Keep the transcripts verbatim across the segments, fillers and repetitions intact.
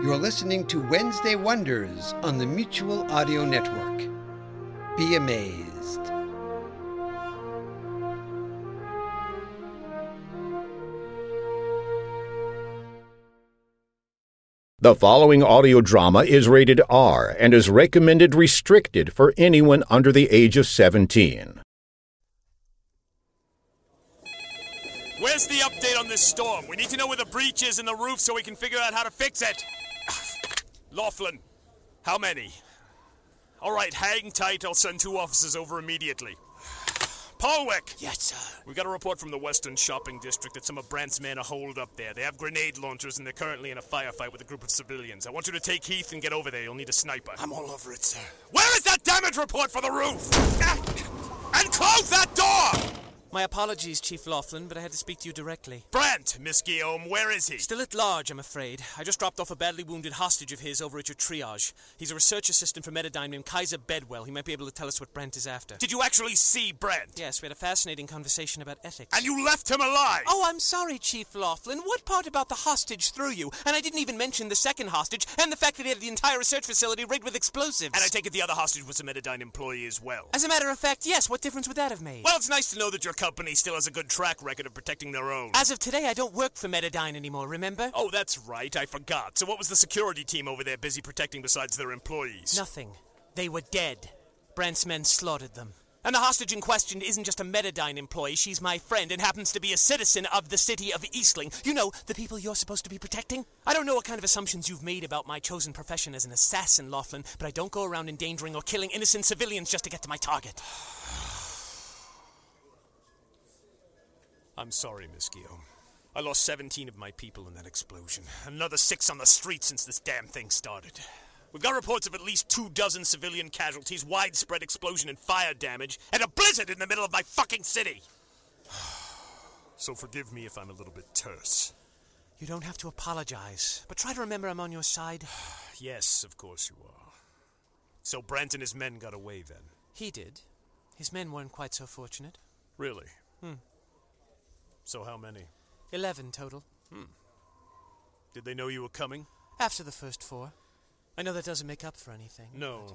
You're listening to Wednesday Wonders on the Mutual Audio Network. Be amazed. The following audio drama is rated R and is recommended restricted for anyone under the age of seventeen. Where's the update on this storm? We need to know where the breach is in the roof so we can figure out how to fix it. Laughlin, how many? All right, hang tight. I'll send two officers over immediately. Polwick! Yes, sir. We got a report from the Western Shopping District that some of Brandt's men are holed up there. They have grenade launchers and they're currently in a firefight with a group of civilians. I want you to take Heath and get over there. You'll need a sniper. I'm all over it, sir. Where is that damage report for the roof? And close that door! My apologies, Chief Laughlin, but I had to speak to you directly. Brent, Miss Guillaume, where is he? Still at large, I'm afraid. I just dropped off a badly wounded hostage of his over at your triage. He's a research assistant for Metadyne named Kaiser Bedwell. He might be able to tell us what Brent is after. Did you actually see Brent? Yes, we had a fascinating conversation about ethics. And you left him alive! Oh, I'm sorry, Chief Laughlin. What part about the hostage threw you? And I didn't even mention the second hostage and the fact that he had the entire research facility rigged with explosives. And I take it the other hostage was a Metadyne employee as well. As a matter of fact, yes. What difference would that have made? Well, it's nice to know that you're company still has a good track record of protecting their own. As of today, I don't work for Metadyne anymore, remember? Oh, that's right, I forgot. So what was the security team over there busy protecting besides their employees? Nothing. They were dead. Brandt's men slaughtered them. And the hostage in question isn't just a Metadyne employee, she's my friend and happens to be a citizen of the city of Eastling. You know, the people you're supposed to be protecting? I don't know what kind of assumptions you've made about my chosen profession as an assassin, Laughlin, but I don't go around endangering or killing innocent civilians just to get to my target. I'm sorry, Miss Guillaume. I lost seventeen of my people in that explosion. Another six on the street since this damn thing started. We've got reports of at least two dozen civilian casualties, widespread explosion and fire damage, and a blizzard in the middle of my fucking city! So forgive me if I'm a little bit terse. You don't have to apologize, but try to remember I'm on your side. Yes, of course you are. So Brent and his men got away then? He did. His men weren't quite so fortunate. Really? Hmm. So how many? Eleven total. Hmm. Did they know you were coming? After the first four. I know that doesn't make up for anything. No, but...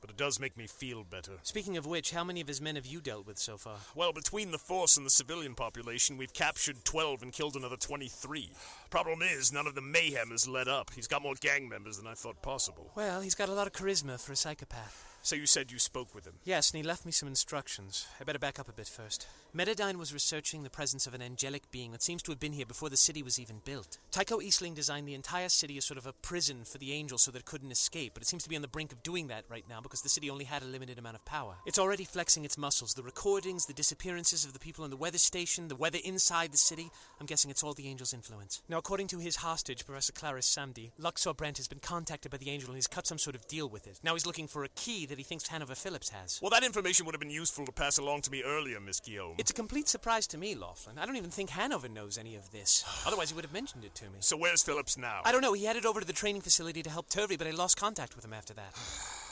but it does make me feel better. Speaking of which, how many of his men have you dealt with so far? Well, between the force and the civilian population, we've captured twelve and killed another twenty-three. Problem is, none of the mayhem has let up. He's got more gang members than I thought possible. Well, he's got a lot of charisma for a psychopath. So you said you spoke with him? Yes, and he left me some instructions. I better back up a bit first. Metadyne was researching the presence of an angelic being that seems to have been here before the city was even built. Tycho Eastling designed the entire city as sort of a prison for the angels so that it couldn't escape, but it seems to be on the brink of doing that right now because the city only had a limited amount of power. It's already flexing its muscles. The recordings, the disappearances of the people in the weather station, the weather inside the city. I'm guessing it's all the angel's influence. Now, according to his hostage, Professor Clarissa Samdi, Luxor Brent has been contacted by the angel and he's cut some sort of deal with it. Now he's looking for a key that he thinks Hanover Phillips has. Well, that information would have been useful to pass along to me earlier, Miss Guillaume. It's a complete surprise to me, Laughlin. I don't even think Hanover knows any of this. Otherwise, he would have mentioned it to me. So where's Phillips now? I don't know. He headed over to the training facility to help Turvey, but I lost contact with him after that.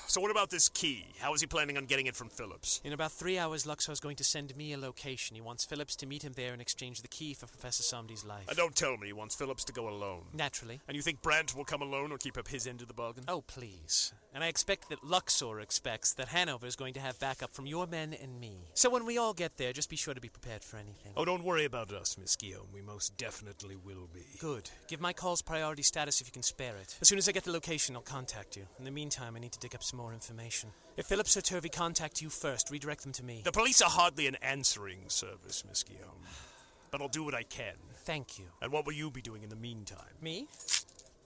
So what about this key? How is he planning on getting it from Phillips? In about three hours, Luxor's going to send me a location. He wants Phillips to meet him there and exchange the key for Professor Samdi's life. And don't tell me he wants Phillips to go alone. Naturally. And you think Brandt will come alone or keep up his end of the bargain? Oh, please. And I expect that Luxor expects that Hanover is going to have backup from your men and me. So when we all get there, just be sure to be prepared for anything. Oh, don't worry about us, Miss Guillaume. We most definitely will be. Good. Give my calls priority status if you can spare it. As soon as I get the location, I'll contact you. In the meantime, I need to dig up some more information. If Phillips or Turvey contact you first, redirect them to me. The police are hardly an answering service, Miss Guillaume. But I'll do what I can. Thank you. And what will you be doing in the meantime? Me?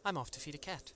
I'm off to feed a cat.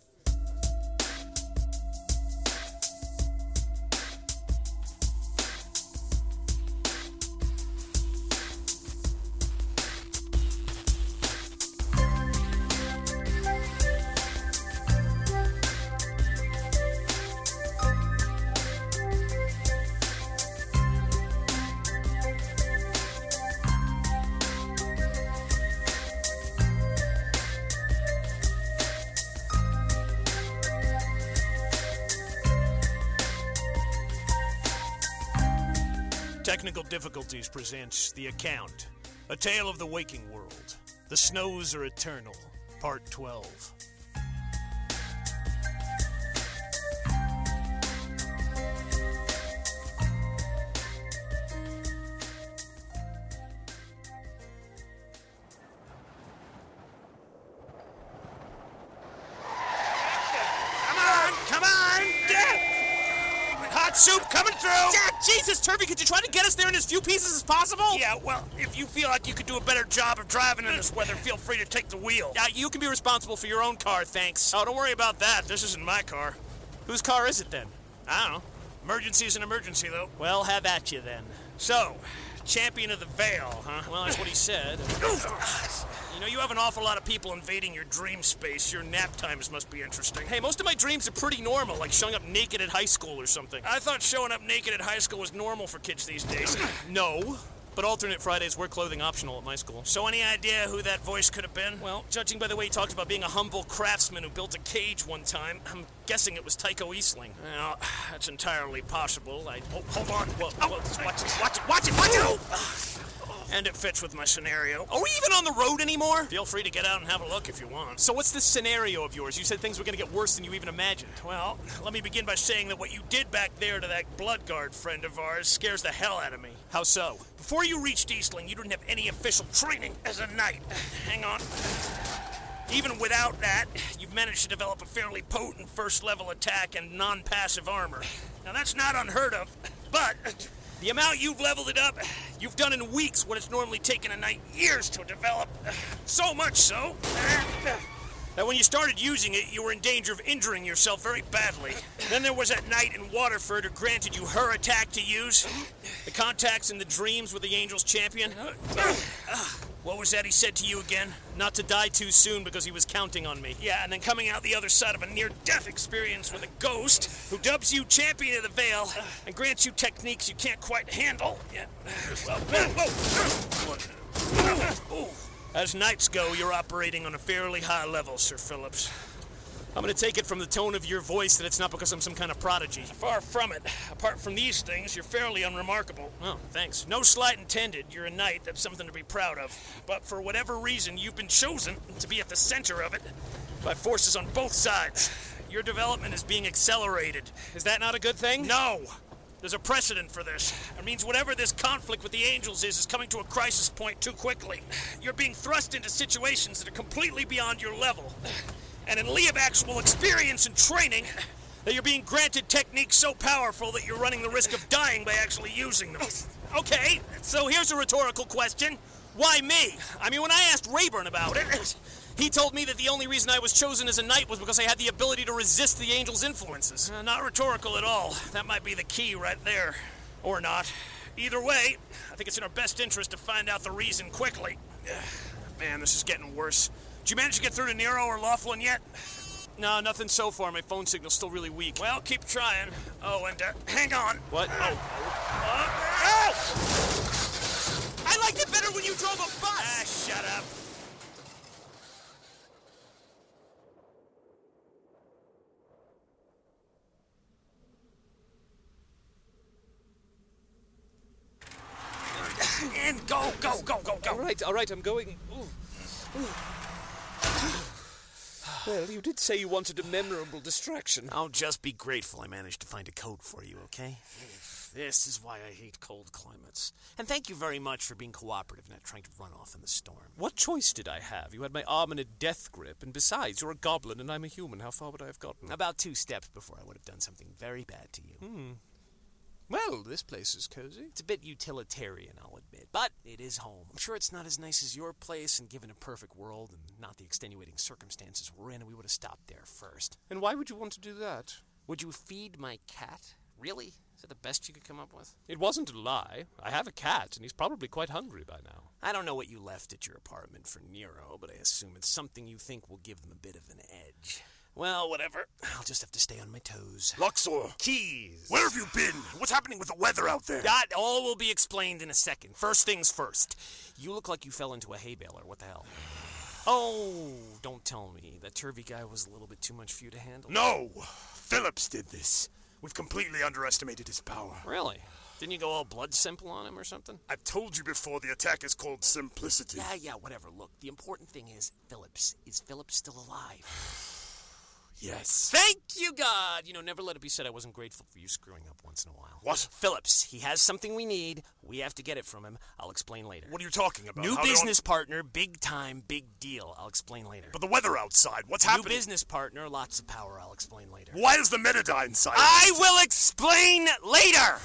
Technical Difficulties presents The Account, A Tale of the Waking World, The Snows Are Eternal, Part twelve. Jesus, Turvey, could you try to get us there in as few pieces as possible? Yeah, well, if you feel like you could do a better job of driving in this weather, feel free to take the wheel. Uh, you can be responsible for your own car, thanks. Oh, don't worry about that. This isn't my car. Whose car is it, then? I don't know. Emergency's an emergency, though. Well, have at you, then. So, champion of the veil, huh? Well, that's what he said. You know, you have an awful lot of people invading your dream space. Your nap times must be interesting. Hey, most of my dreams are pretty normal, like showing up naked at high school or something. I thought showing up naked at high school was normal for kids these days. No, but alternate Fridays were clothing optional at my school. So any idea who that voice could have been? Well, judging by the way he talked about being a humble craftsman who built a cage one time, I'm guessing it was Tycho Eastling. Well, that's entirely possible. I... Oh, hold on. Whoa, whoa, oh. Watch it, watch it, watch it, watch it! Oh. And it fits with my scenario. Are we even on the road anymore? Feel free to get out and have a look if you want. So what's this scenario of yours? You said things were going to get worse than you even imagined. Well, let me begin by saying that what you did back there to that blood guard friend of ours scares the hell out of me. How so? Before you reached Eastling, you didn't have any official training as a knight. Hang on. Even without that, you've managed to develop a fairly potent first-level attack and non-passive armor. Now, that's not unheard of, but... the amount you've leveled it up, you've done in weeks what it's normally taken a knight years to develop. So much so that when you started using it, you were in danger of injuring yourself very badly. Then there was that knight in Waterford who granted you her attack to use. The contacts in the dreams were the Angel's champion. What was that he said to you again? Not to die too soon because he was counting on me. Yeah, and then coming out the other side of a near-death experience with a ghost who dubs you champion of the veil and grants you techniques you can't quite handle. Yeah. Well, whoa, whoa. As nights go, you're operating on a fairly high level, Sir Phillips. I'm going to take it from the tone of your voice that it's not because I'm some kind of prodigy. Far from it. Apart from these things, you're fairly unremarkable. Oh, thanks. No slight intended. You're a knight. That's something to be proud of. But for whatever reason, you've been chosen to be at the center of it by forces on both sides. Your development is being accelerated. Is that not a good thing? No. There's a precedent for this. It means whatever this conflict with the Angels is, is coming to a crisis point too quickly. You're being thrust into situations that are completely beyond your level. And in lieu of actual experience and training, that you're being granted techniques so powerful that you're running the risk of dying by actually using them. Okay, so here's a rhetorical question. Why me? I mean, when I asked Rayburn about it, he told me that the only reason I was chosen as a knight was because I had the ability to resist the Angel's influences. Uh, not rhetorical at all. That might be the key right there. Or not. Either way, I think it's in our best interest to find out the reason quickly. Man, this is getting worse. Did you manage to get through to Nero or Laughlin yet? No, nothing so far. My phone signal's still really weak. Well, keep trying. Oh, and uh, hang on. What? Oh. Uh, oh. I liked it better when you drove a bus. Ah, shut up. And go, go, go, go, go. All right, all right, I'm going. Ooh. Ooh. Well, you did say you wanted a memorable distraction. I'll just be grateful I managed to find a coat for you, okay? This is why I hate cold climates. And thank you very much for being cooperative and not trying to run off in the storm. What choice did I have? You had my arm in a death grip, and besides, you're a goblin and I'm a human. How far would I have gotten? About two steps before I would have done something very bad to you. Hmm. Well, this place is cozy. It's a bit utilitarian, I'll admit, but it is home. I'm sure it's not as nice as your place, and given a perfect world and not the extenuating circumstances we're in, we would have stopped there first. And why would you want to do that? Would you feed my cat? Really? Is that the best you could come up with? It wasn't a lie. I have a cat, and he's probably quite hungry by now. I don't know what you left at your apartment for Nero, but I assume it's something you think will give them a bit of an edge. Well, whatever. I'll just have to stay on my toes. Luxor! Keys! Where have you been? What's happening with the weather out there? That all will be explained in a second. First things first. You look like you fell into a hay baler. What the hell? Oh, don't tell me. That Turvey guy was a little bit too much for you to handle. No! Phillips did this. We've completely underestimated his power. Really? Didn't you go all blood simple on him or something? I've told you before, the attack is called simplicity. Yeah, yeah, whatever. Look, the important thing is, Phillips. Is Phillips still alive? Yes. Thank you, God! You know, never let it be said I wasn't grateful for you screwing up once in a while. What? Phillips, he has something we need. We have to get it from him. I'll explain later. What are you talking about? New How business I... partner, big time, big deal. I'll explain later. But the weather outside, what's New happening? New business partner, lots of power. I'll explain later. Why is the Metadyne silent? I will explain later!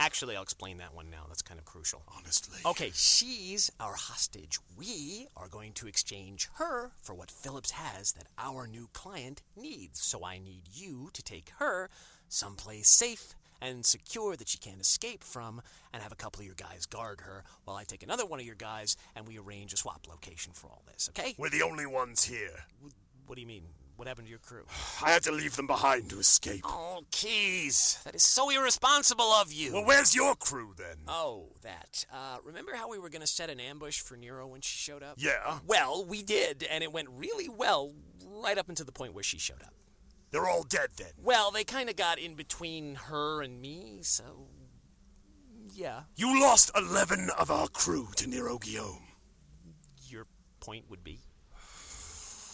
Actually, I'll explain that one now. That's kind of crucial. Honestly. Okay, she's our hostage. We are going to exchange her for what Phillips has that our new client needs. So I need you to take her someplace safe and secure that she can't escape from, and have a couple of your guys guard her while I take another one of your guys and we arrange a swap location for all this, okay? We're the only ones here. What do you mean? What happened to your crew? I had to leave them behind to escape. Oh, Keys. That is so irresponsible of you. Well, where's your crew, then? Oh, that. Uh, remember how we were going to set an ambush for Nero when she showed up? Yeah. Well, we did, and it went really well right up until the point where she showed up. They're all dead, then? Well, they kind of got in between her and me, so... yeah. You lost eleven of our crew to Nero Guillaume. Your point would be?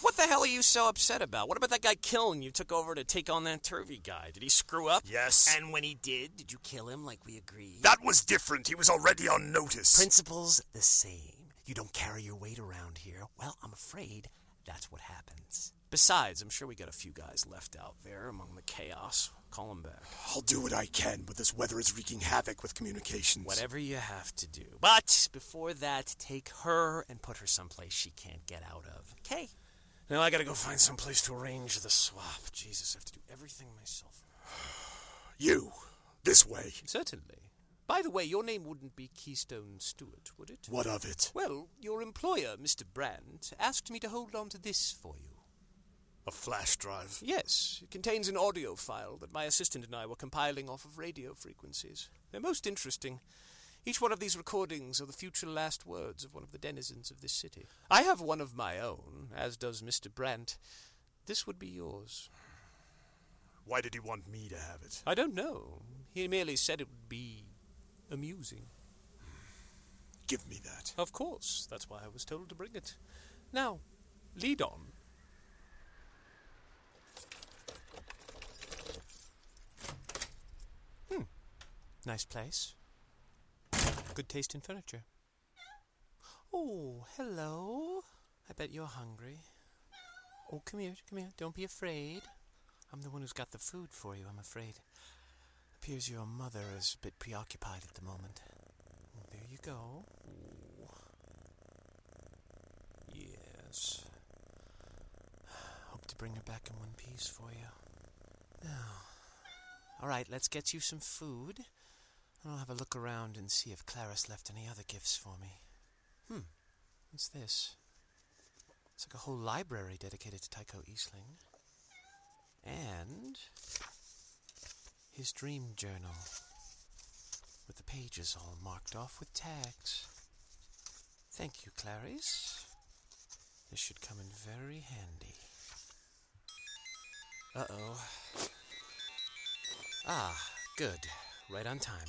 What the hell are you so upset about? What about that guy Kiln you took over to take on that Turvey guy? Did he screw up? Yes. And when he did, did you kill him like we agreed? That was different. He was already on notice. Principles the same. You don't carry your weight around here. Well, I'm afraid that's what happens. Besides, I'm sure we got a few guys left out there among the chaos. Call them back. I'll do what I can, but this weather is wreaking havoc with communications. Whatever you have to do. But before that, take her and put her someplace she can't get out of. Okay? Now I gotta go find some place to arrange the swap. Jesus, I have to do everything myself. You, this way. Certainly. By the way, your name wouldn't be Keystone Stewart, would it? What of it? Well, your employer, Mister Brand, asked me to hold on to this for you. A flash drive? Yes. It contains an audio file that my assistant and I were compiling off of radio frequencies. They're most interesting. Each one of these recordings are the future last words of one of the denizens of this city. I have one of my own, as does Mister Brandt. This would be yours. Why did he want me to have it? I don't know. He merely said it would be amusing. Give me that. Of course. That's why I was told to bring it. Now, lead on. Hmm. Nice place. Good taste in furniture. Oh, hello. I bet you're hungry. Oh, come here, come here. Don't be afraid. I'm the one who's got the food for you, I'm afraid. Appears your mother is a bit preoccupied at the moment. Well, there you go. Yes. Hope to bring her back in one piece for you. Oh. All right, let's get you some food. I'll have a look around and see if Clarice left any other gifts for me. Hmm. What's this? It's like a whole library dedicated to Tycho Eastling. And... his dream journal. With the pages all marked off with tags. Thank you, Clarice. This should come in very handy. Uh-oh. Ah, good. Right on time.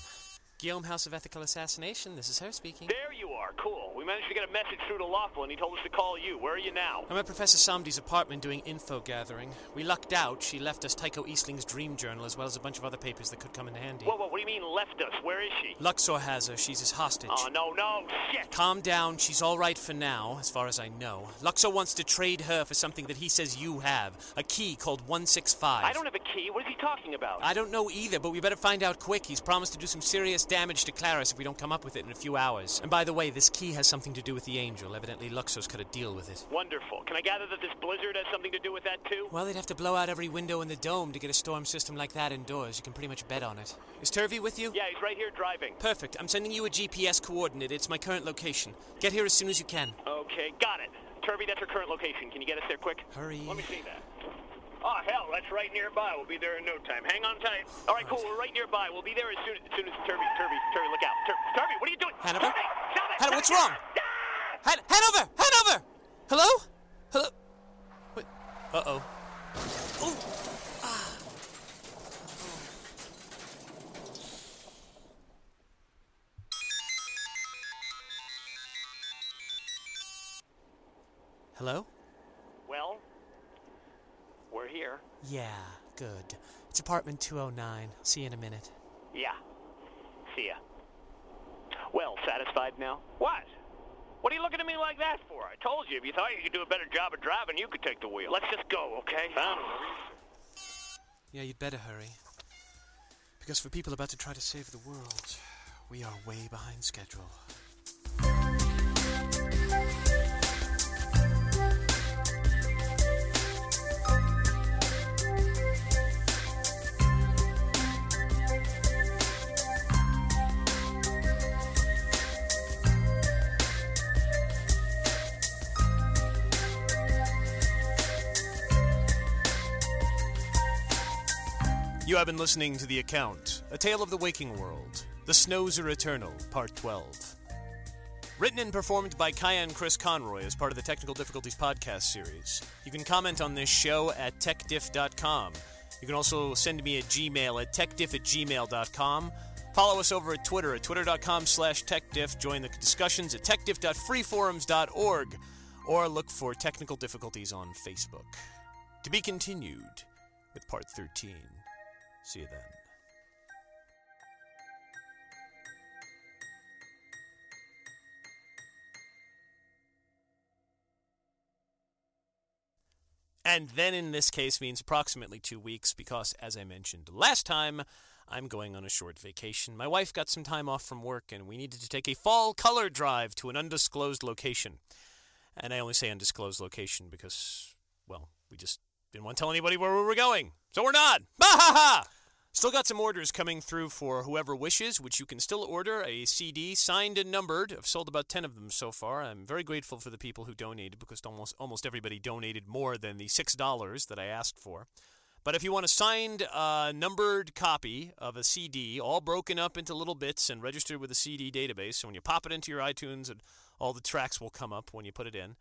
Guillaume, House of Ethical Assassination, this is her speaking. There you are, cool. We managed to get a message through to Laughlin. He told us to call you. Where are you now? I'm at Professor Samdi's apartment doing info gathering. We lucked out. She left us Tycho Eastling's dream journal as well as a bunch of other papers that could come in handy. Whoa, whoa, what do you mean left us? Where is she? Luxor has her. She's his hostage. Oh, no, no, shit! Calm down. She's all right for now, as far as I know. Luxor wants to trade her for something that he says you have. A key called one six five. I don't have a key. What is he talking about? I don't know either, but we better find out quick. He's promised to do some serious damage to Clarice if we don't come up with it in a few hours. And by the way, this key has something to do with the angel. Evidently, Luxor's got a deal with it. Wonderful. Can I gather that this blizzard has something to do with that, too? Well, they'd have to blow out every window in the dome to get a storm system like that indoors. You can pretty much bet on it. Is Turvey with you? Yeah, he's right here driving. Perfect. I'm sending you a G P S coordinate. It's my current location. Get here as soon as you can. Okay, got it. Turvey, that's our current location. Can you get us there quick? Hurry. Let me see that. Oh, hell, that's right nearby. We'll be there in no time. Hang on tight. All right, cool. We're right nearby. We'll be there as soon as, soon as Turvey, Turvey, Turvey, look out. Tur- Turvey, what are you doing? Hanover? Turvey, stop it! Hanover, what's wrong? Ah! Han- Hanover! Hanover! Hello? Hello? Wait. Uh-oh. Oh. Ah. Hello? Well, we're here. Yeah, good. It's apartment two oh nine. See you in a minute. Yeah. See ya. Well, satisfied now? What? What are you looking at me like that for? I told you, if you thought you could do a better job of driving, you could take the wheel. Let's just go, okay? I don't know. Yeah, you'd better hurry. Because for people about to try to save the world, we are way behind schedule. You have been listening to The Account, A Tale of the Waking World, The Snows Are Eternal, Part twelve. Written and performed by Kyan Chris Conroy as part of the Technical Difficulties podcast series. You can comment on this show at tech diff dot com. You can also send me a Gmail at tech diff at gmail dot com. Follow us over at Twitter at twitter dot com slash tech diff. Join the discussions at tech diff dot free forums dot org, or look for Technical Difficulties on Facebook. To be continued with Part thirteen. See you then. And then in this case means approximately two weeks because, as I mentioned last time, I'm going on a short vacation. My wife got some time off from work, and we needed to take a fall color drive to an undisclosed location. And I only say undisclosed location because, well, we just didn't want to tell anybody where we were going. So we're not. Bah-ha-ha! Still got some orders coming through for Whoever Wishes, which you can still order, a C D signed and numbered. I've sold about ten of them so far. I'm very grateful for the people who donated, because almost almost everybody donated more than the six dollars that I asked for. But if you want a signed, uh, numbered copy of a C D, all broken up into little bits and registered with a C D database, so when you pop it into your iTunes, and all the tracks will come up when you put it in,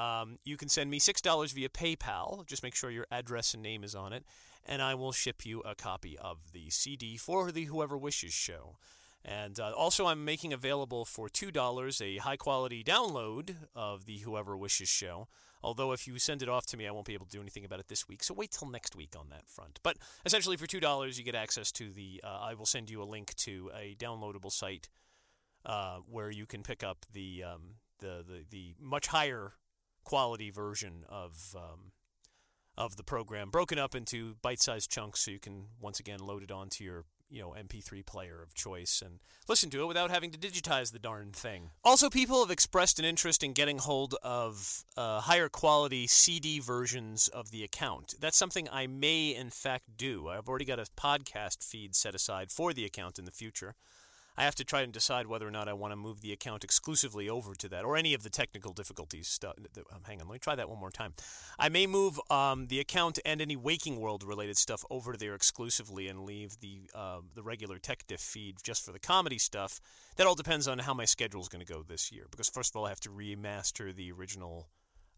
um, you can send me six dollars via PayPal. Just make sure your address and name is on it. And I will ship you a copy of the C D for the Whoever Wishes show. And uh, also I'm making available for two dollars a high-quality download of the Whoever Wishes show. Although if you send it off to me, I won't be able to do anything about it this week. So wait till next week on that front. But essentially for two dollars, you get access to the uh, – I will send you a link to a downloadable site uh, where you can pick up the, um, the, the, the much higher quality version of um, – of the program, broken up into bite-sized chunks so you can, once again, load it onto your, you know, M P three player of choice and listen to it without having to digitize the darn thing. Also, people have expressed an interest in getting hold of uh, higher-quality C D versions of The Account. That's something I may, in fact, do. I've already got a podcast feed set aside for The Account in the future. I have to try and decide whether or not I want to move The Account exclusively over to that, or any of the Technical Difficulties stuff. Hang on, let me try that one more time. I may move um, The Account and any Waking World-related stuff over there exclusively and leave the uh, the regular Tech Diff feed just for the comedy stuff. That all depends on how my schedule's going to go this year, because first of all, I have to remaster the original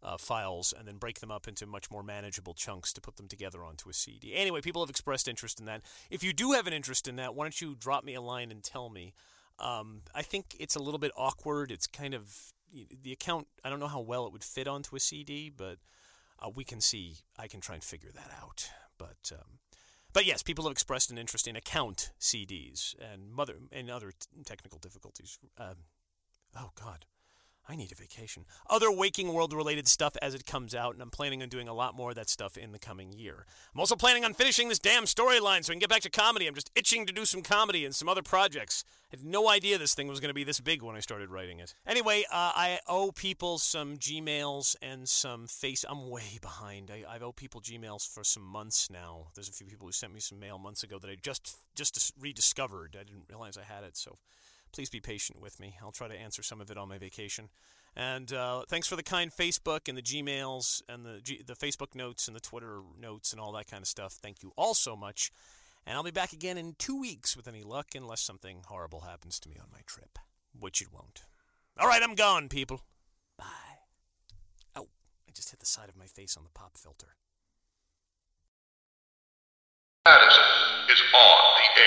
uh, files and then break them up into much more manageable chunks to put them together onto a C D. Anyway, people have expressed interest in that. If you do have an interest in that, why don't you drop me a line and tell me? Um, I think it's a little bit awkward. It's kind of The Account. I don't know how well it would fit onto a C D, but uh, we can see. I can try and figure that out. But um, but yes, people have expressed an interest in Account C Ds and mother and other t- technical difficulties. Um, oh God. I need a vacation. Other Waking World-related stuff as it comes out, and I'm planning on doing a lot more of that stuff in the coming year. I'm also planning on finishing this damn storyline so I can get back to comedy. I'm just itching to do some comedy and some other projects. I had no idea this thing was going to be this big when I started writing it. Anyway, uh, I owe people some Gmails and some face... I'm way behind. I, I've owed people Gmails for some months now. There's a few people who sent me some mail months ago that I just just rediscovered. I didn't realize I had it, so... Please be patient with me. I'll try to answer some of it on my vacation. And uh, thanks for the kind Facebook and the Gmails and the G- the Facebook notes and the Twitter notes and all that kind of stuff. Thank you all so much. And I'll be back again in two weeks with any luck, unless something horrible happens to me on my trip, which it won't. All right, I'm gone, people. Bye. Oh, I just hit the side of my face on the pop filter. Madison is on the air.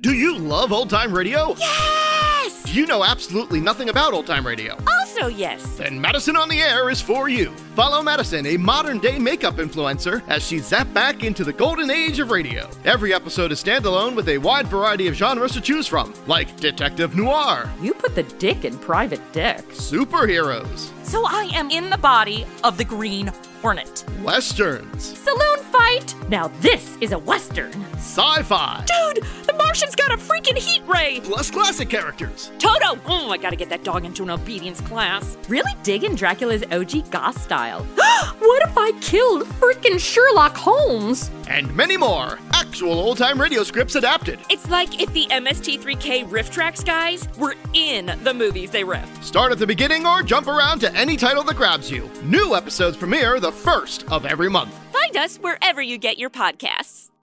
Do you love old-time radio? Yes! You know absolutely nothing about old-time radio. Awesome. so yes. Then Madison on the Air is for you. Follow Madison, a modern-day makeup influencer, as she zapped back into the golden age of radio. Every episode is standalone with a wide variety of genres to choose from, like detective noir. You put the dick in Private Dick. Superheroes. So I am in the body of the Green Hornet. Westerns. Saloon fight. Now this is a Western. Sci-fi. Dude, the Martian's got a freaking heat ray. Plus classic characters. Toto. Oh, I gotta get that dog into an obedience class. Really digging Dracula's O G goth style. What if I killed freaking Sherlock Holmes? And many more. Actual old-time radio scripts adapted. It's like if the M S T three K riff tracks guys were in the movies they riff. Start at the beginning or jump around to any title that grabs you. New episodes premiere the first of every month. Find us wherever you get your podcasts.